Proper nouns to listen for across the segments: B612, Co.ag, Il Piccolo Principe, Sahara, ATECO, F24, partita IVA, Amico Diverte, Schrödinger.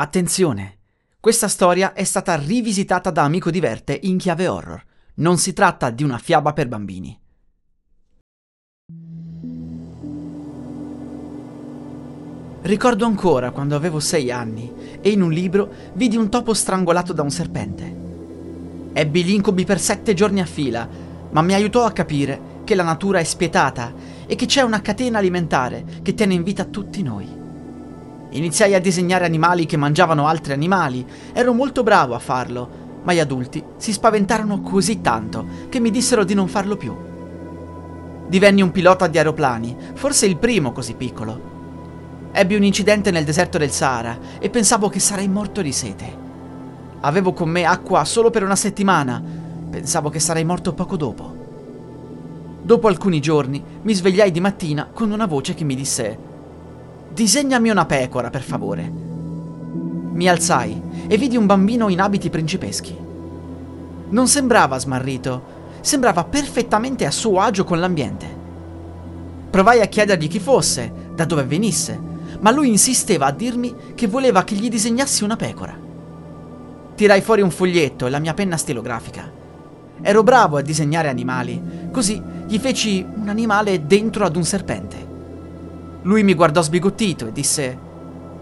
Attenzione! Questa storia è stata rivisitata da Amico Diverte in chiave horror. Non si tratta di una fiaba per bambini. Ricordo ancora quando avevo 6 anni e in un libro vidi un topo strangolato da un serpente. Ebbi l'incubo per 7 giorni a fila, ma mi aiutò a capire che la natura è spietata e che c'è una catena alimentare che tiene in vita tutti noi. Iniziai a disegnare animali che mangiavano altri animali, ero molto bravo a farlo, ma gli adulti si spaventarono così tanto che mi dissero di non farlo più. Divenni un pilota di aeroplani, forse il primo così piccolo. Ebbi un incidente nel deserto del Sahara e pensavo che sarei morto di sete. Avevo con me acqua solo per 1 settimana, pensavo che sarei morto poco dopo. Dopo alcuni giorni mi svegliai di mattina con una voce che mi disse: «Disegnami una pecora, per favore». Mi alzai e vidi un bambino in abiti principeschi. Non sembrava smarrito, sembrava perfettamente a suo agio con l'ambiente. Provai a chiedergli chi fosse, da dove venisse, ma lui insisteva a dirmi che voleva che gli disegnassi una pecora. Tirai fuori un foglietto e la mia penna stilografica. Ero bravo a disegnare animali, così gli feci un animale dentro ad un serpente. Lui mi guardò sbigottito e disse: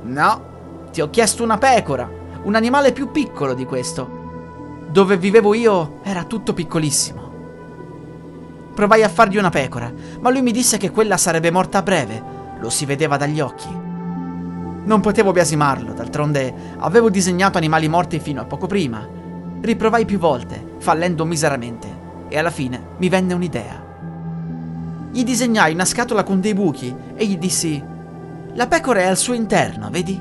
«No, ti ho chiesto una pecora, un animale più piccolo di questo. Dove vivevo io era tutto piccolissimo». Provai a fargli una pecora, ma lui mi disse che quella sarebbe morta a breve, lo si vedeva dagli occhi. Non potevo biasimarlo, d'altronde avevo disegnato animali morti fino a poco prima. Riprovai più volte, fallendo miseramente, e alla fine mi venne un'idea. Gli disegnai una scatola con dei buchi e gli dissi: «La pecora è al suo interno, vedi?».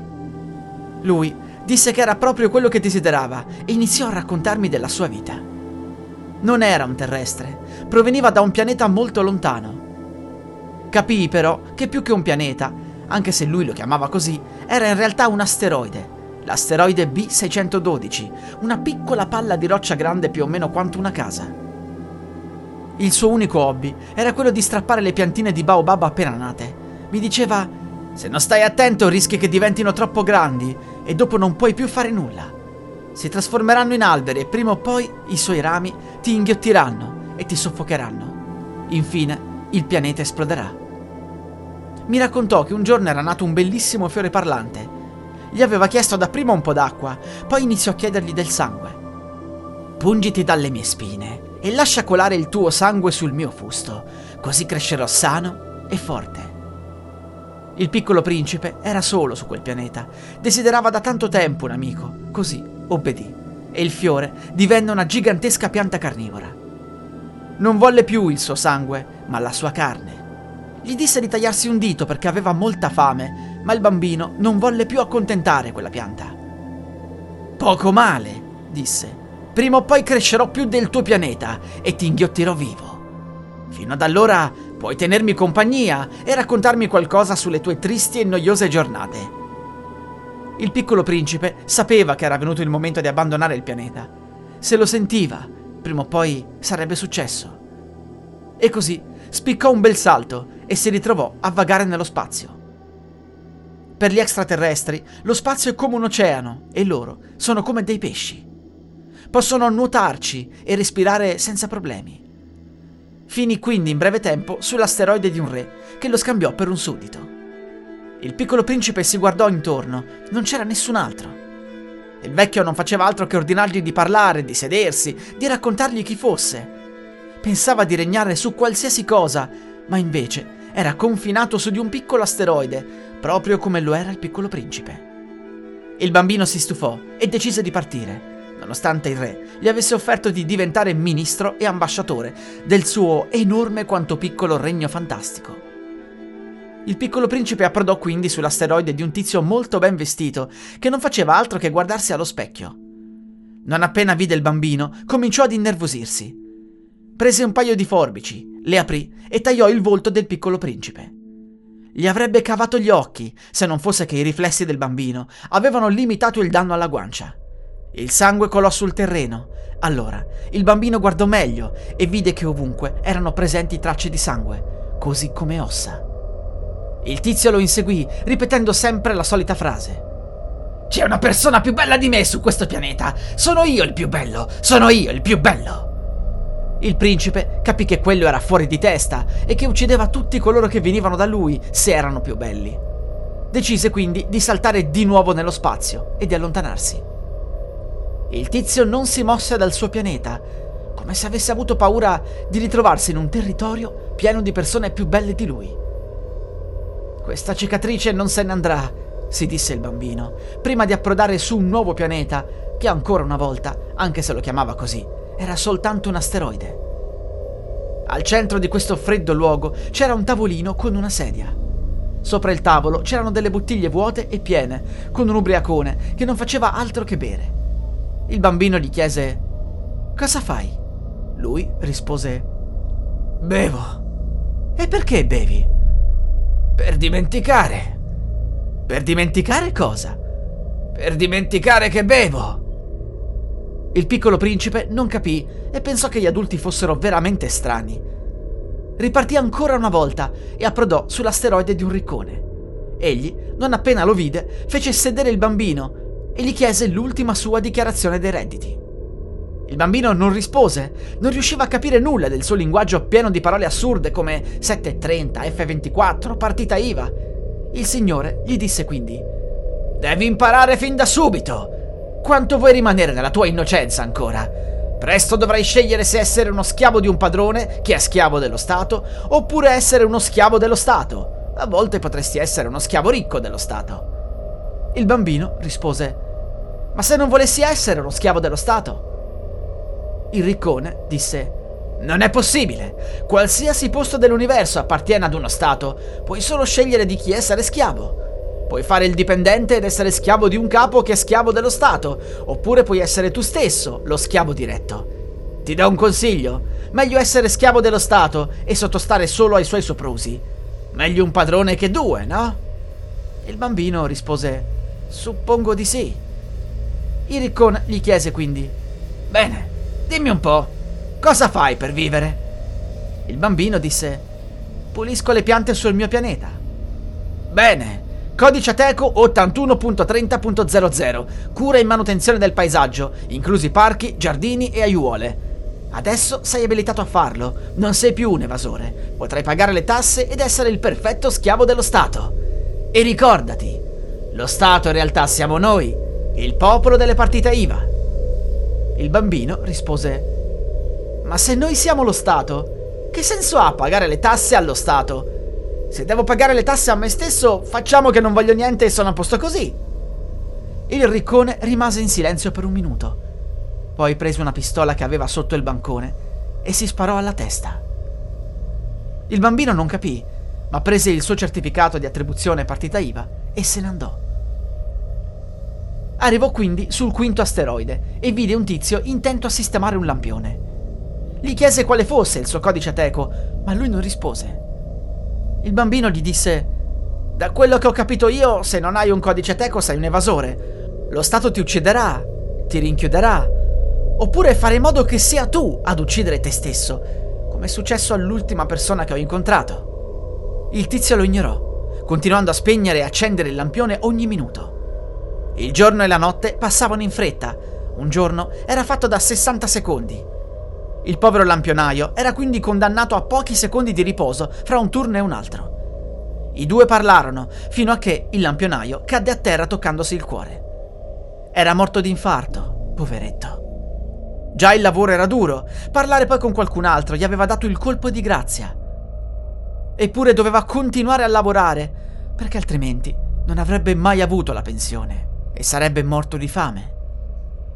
Lui disse che era proprio quello che desiderava e iniziò a raccontarmi della sua vita. Non era un terrestre, proveniva da un pianeta molto lontano. Capii però che più che un pianeta, anche se lui lo chiamava così, era in realtà un asteroide, l'asteroide B612, una piccola palla di roccia grande più o meno quanto una casa. Il suo unico hobby era quello di strappare le piantine di baobab appena nate. Mi diceva: «Se non stai attento rischi che diventino troppo grandi e dopo non puoi più fare nulla. Si trasformeranno in alberi e prima o poi i suoi rami ti inghiottiranno e ti soffocheranno. Infine il pianeta esploderà». Mi raccontò che un giorno era nato un bellissimo fiore parlante. Gli aveva chiesto dapprima un po' d'acqua, poi iniziò a chiedergli del sangue. «Pungiti dalle mie spine e lascia colare il tuo sangue sul mio fusto, così crescerò sano e forte». Il piccolo principe era solo su quel pianeta, desiderava da tanto tempo un amico, così obbedì, e il fiore divenne una gigantesca pianta carnivora. Non volle più il suo sangue, ma la sua carne. Gli disse di tagliarsi un dito perché aveva molta fame, ma il bambino non volle più accontentare quella pianta. «Poco male», disse. «Prima o poi crescerò più del tuo pianeta e ti inghiottirò vivo. Fino ad allora puoi tenermi compagnia e raccontarmi qualcosa sulle tue tristi e noiose giornate». Il piccolo principe sapeva che era venuto il momento di abbandonare il pianeta. Se lo sentiva, prima o poi sarebbe successo. E così spiccò un bel salto e si ritrovò a vagare nello spazio. Per gli extraterrestri lo spazio è come un oceano e loro sono come dei pesci. Possono nuotarci e respirare senza problemi. Finì quindi in breve tempo sull'asteroide di un re che lo scambiò per un suddito. Il piccolo principe si guardò intorno, non c'era nessun altro. Il vecchio non faceva altro che ordinargli di parlare, di sedersi, di raccontargli chi fosse. Pensava di regnare su qualsiasi cosa, ma invece era confinato su di un piccolo asteroide, proprio come lo era il piccolo principe. Il bambino si stufò e decise di partire, nonostante il re gli avesse offerto di diventare ministro e ambasciatore del suo enorme quanto piccolo regno fantastico. Il Piccolo Principe approdò quindi sull'asteroide di un tizio molto ben vestito, che non faceva altro che guardarsi allo specchio. Non appena vide il bambino, cominciò ad innervosirsi. Prese un paio di forbici, le aprì e tagliò il volto del Piccolo Principe. Gli avrebbe cavato gli occhi, se non fosse che i riflessi del bambino avevano limitato il danno alla guancia. Il sangue colò sul terreno. Allora, il bambino guardò meglio e vide che ovunque erano presenti tracce di sangue, così come ossa. Il tizio lo inseguì, ripetendo sempre la solita frase. «C'è una persona più bella di me su questo pianeta! Sono io il più bello! Sono io il più bello!» Il principe capì che quello era fuori di testa e che uccideva tutti coloro che venivano da lui, se erano più belli. Decise quindi di saltare di nuovo nello spazio e di allontanarsi. Il tizio non si mosse dal suo pianeta, come se avesse avuto paura di ritrovarsi in un territorio pieno di persone più belle di lui. «Questa cicatrice non se ne andrà», si disse il bambino, prima di approdare su un nuovo pianeta che ancora una volta, anche se lo chiamava così, era soltanto un asteroide. Al centro di questo freddo luogo c'era un tavolino con una sedia. Sopra il tavolo c'erano delle bottiglie vuote e piene, con un ubriacone che non faceva altro che bere. Il bambino gli chiese: «Cosa fai?» Lui rispose: «Bevo». «E perché bevi?» «Per dimenticare». «Per dimenticare cosa?» «Per dimenticare che bevo!» Il Piccolo Principe non capì e pensò che gli adulti fossero veramente strani. Ripartì ancora una volta e approdò sull'asteroide di un riccone. Egli, non appena lo vide, fece sedere il bambino e gli chiese l'ultima sua dichiarazione dei redditi. Il bambino non rispose, non riusciva a capire nulla del suo linguaggio pieno di parole assurde come 730, F24, partita IVA. Il signore gli disse quindi: «Devi imparare fin da subito! Quanto vuoi rimanere nella tua innocenza ancora? Presto dovrai scegliere se essere uno schiavo di un padrone, che è schiavo dello Stato, oppure essere uno schiavo dello Stato. A volte potresti essere uno schiavo ricco dello Stato». Il bambino rispose: «Ma se non volessi essere uno schiavo dello Stato?» Il riccone disse: «Non è possibile! Qualsiasi posto dell'universo appartiene ad uno Stato, puoi solo scegliere di chi essere schiavo. Puoi fare il dipendente ed essere schiavo di un capo che è schiavo dello Stato, oppure puoi essere tu stesso lo schiavo diretto. Ti do un consiglio: meglio essere schiavo dello Stato e sottostare solo ai suoi soprusi. Meglio un padrone che due, no?» Il bambino rispose: «Suppongo di sì». Il riccone gli chiese quindi: «Bene, dimmi un po', cosa fai per vivere?» Il bambino disse: «Pulisco le piante sul mio pianeta». «Bene, codice ATECO 81.30.00, cura e manutenzione del paesaggio, inclusi parchi, giardini e aiuole. Adesso sei abilitato a farlo, non sei più un evasore, potrai pagare le tasse ed essere il perfetto schiavo dello Stato. E ricordati, lo Stato in realtà siamo noi, il popolo delle partite IVA». Il bambino rispose: «Ma se noi siamo lo Stato, che senso ha pagare le tasse allo Stato? Se devo pagare le tasse a me stesso, facciamo che non voglio niente e sono a posto così». Il riccone rimase in silenzio per un minuto. Poi prese una pistola che aveva sotto il bancone e si sparò alla testa. Il bambino non capì, ma prese il suo certificato di attribuzione partita IVA e se ne andò. Arrivò quindi sul quinto asteroide e vide un tizio intento a sistemare un lampione. Gli chiese quale fosse il suo codice ATECO, ma lui non rispose. Il bambino gli disse: «Da quello che ho capito io, se non hai un codice ATECO sei un evasore. Lo Stato ti ucciderà, ti rinchiuderà, oppure fare in modo che sia tu ad uccidere te stesso, come è successo all'ultima persona che ho incontrato». Il tizio lo ignorò, continuando a spegnere e accendere il lampione ogni minuto. Il giorno e la notte passavano in fretta. Un giorno era fatto da 60 secondi. Il povero lampionaio era quindi condannato a pochi secondi di riposo fra un turno e un altro. I due parlarono fino a che il lampionaio cadde a terra toccandosi il cuore. Era morto di infarto, poveretto. Già il lavoro era duro, parlare poi con qualcun altro gli aveva dato il colpo di grazia. Eppure doveva continuare a lavorare, perché altrimenti non avrebbe mai avuto la pensione e sarebbe morto di fame.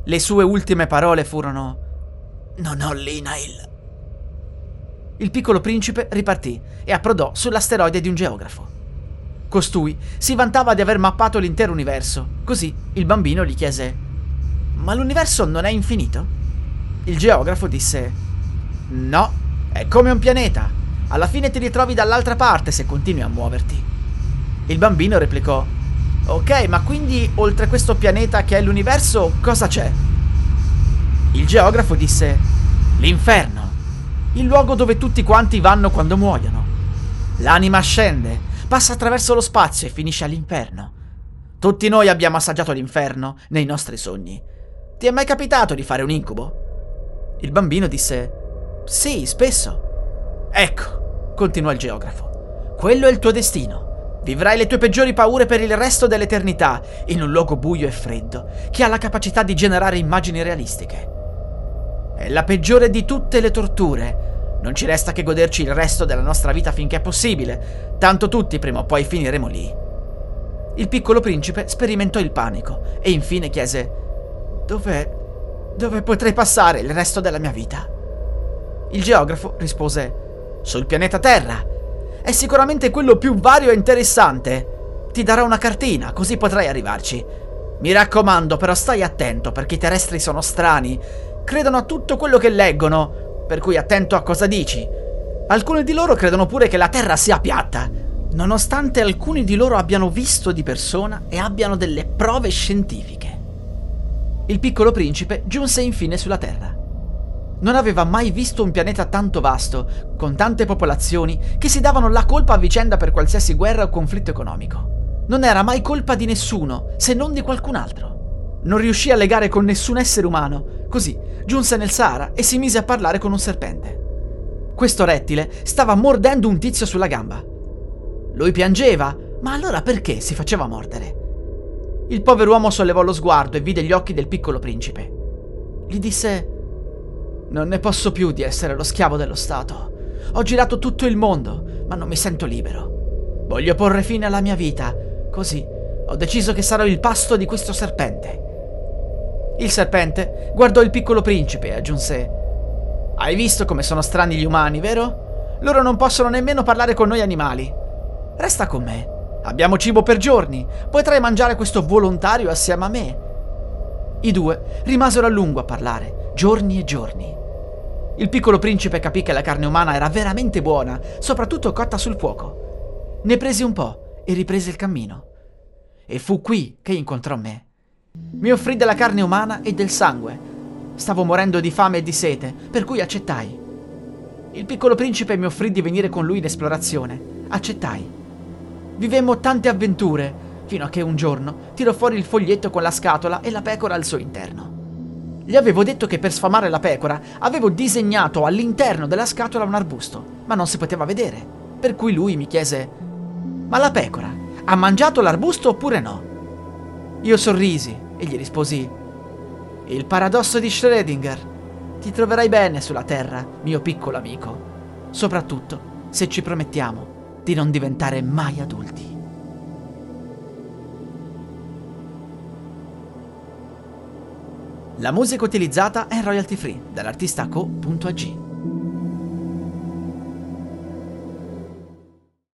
Le sue ultime parole furono: «Non ho l'INAIL». Il Piccolo Principe ripartì e approdò sull'asteroide di un geografo. Costui si vantava di aver mappato l'intero universo, così il bambino gli chiese: "Ma l'universo non è infinito?" Il geografo disse: "No, è come un pianeta. Alla fine ti ritrovi dall'altra parte se continui a muoverti." Il bambino replicò: "Ok, ma quindi oltre questo pianeta che è l'universo, cosa c'è?" Il geografo disse: "L'inferno, il luogo dove tutti quanti vanno quando muoiono. L'anima scende, passa attraverso lo spazio e finisce all'inferno. Tutti noi abbiamo assaggiato l'inferno nei nostri sogni. Ti è mai capitato di fare un incubo?" Il bambino disse: "Sì, spesso." "Ecco", continuò il geografo, "quello è il tuo destino. Vivrai le tue peggiori paure per il resto dell'eternità, in un luogo buio e freddo, che ha la capacità di generare immagini realistiche. È la peggiore di tutte le torture. Non ci resta che goderci il resto della nostra vita finché è possibile, tanto tutti prima o poi finiremo lì." Il piccolo principe sperimentò il panico e infine chiese: Dove potrei passare il resto della mia vita?" Il geografo rispose: "Sul pianeta Terra. È sicuramente quello più vario e interessante. Ti darò una cartina, così potrai arrivarci. Mi raccomando, però stai attento, perché i terrestri sono strani. Credono a tutto quello che leggono, per cui attento a cosa dici. Alcuni di loro credono pure che la Terra sia piatta, nonostante alcuni di loro abbiano visto di persona e abbiano delle prove scientifiche." Il piccolo principe giunse infine sulla Terra. Non aveva mai visto un pianeta tanto vasto, con tante popolazioni che si davano la colpa a vicenda per qualsiasi guerra o conflitto economico. Non era mai colpa di nessuno, se non di qualcun altro. Non riuscì a legare con nessun essere umano, così giunse nel Sahara e si mise a parlare con un serpente. Questo rettile stava mordendo un tizio sulla gamba. Lui piangeva, ma allora perché si faceva mordere? Il povero uomo sollevò lo sguardo e vide gli occhi del piccolo principe. Gli disse: "Non ne posso più di essere lo schiavo dello Stato. Ho girato tutto il mondo, ma non mi sento libero. Voglio porre fine alla mia vita, così ho deciso che sarò il pasto di questo serpente." Il serpente guardò il piccolo principe e aggiunse: "Hai visto come sono strani gli umani, vero? Loro non possono nemmeno parlare con noi animali. Resta con me. Abbiamo cibo per giorni. Potrai mangiare questo volontario assieme a me." I due rimasero a lungo a parlare, giorni e giorni. Il piccolo principe capì che la carne umana era veramente buona, soprattutto cotta sul fuoco. Ne prese un po' e riprese il cammino. E fu qui che incontrò me. Mi offrì della carne umana e del sangue. Stavo morendo di fame e di sete, per cui accettai. Il piccolo principe mi offrì di venire con lui in esplorazione. Accettai. Vivemmo tante avventure, fino a che un giorno tirò fuori il foglietto con la scatola e la pecora al suo interno. Gli avevo detto che per sfamare la pecora avevo disegnato all'interno della scatola un arbusto, ma non si poteva vedere, per cui lui mi chiese: "Ma la pecora ha mangiato l'arbusto oppure no?" Io sorrisi e gli risposi: "Il paradosso di Schrödinger. Ti troverai bene sulla Terra, mio piccolo amico, soprattutto se ci promettiamo di non diventare mai adulti." La musica utilizzata è royalty free dall'artista Co.ag.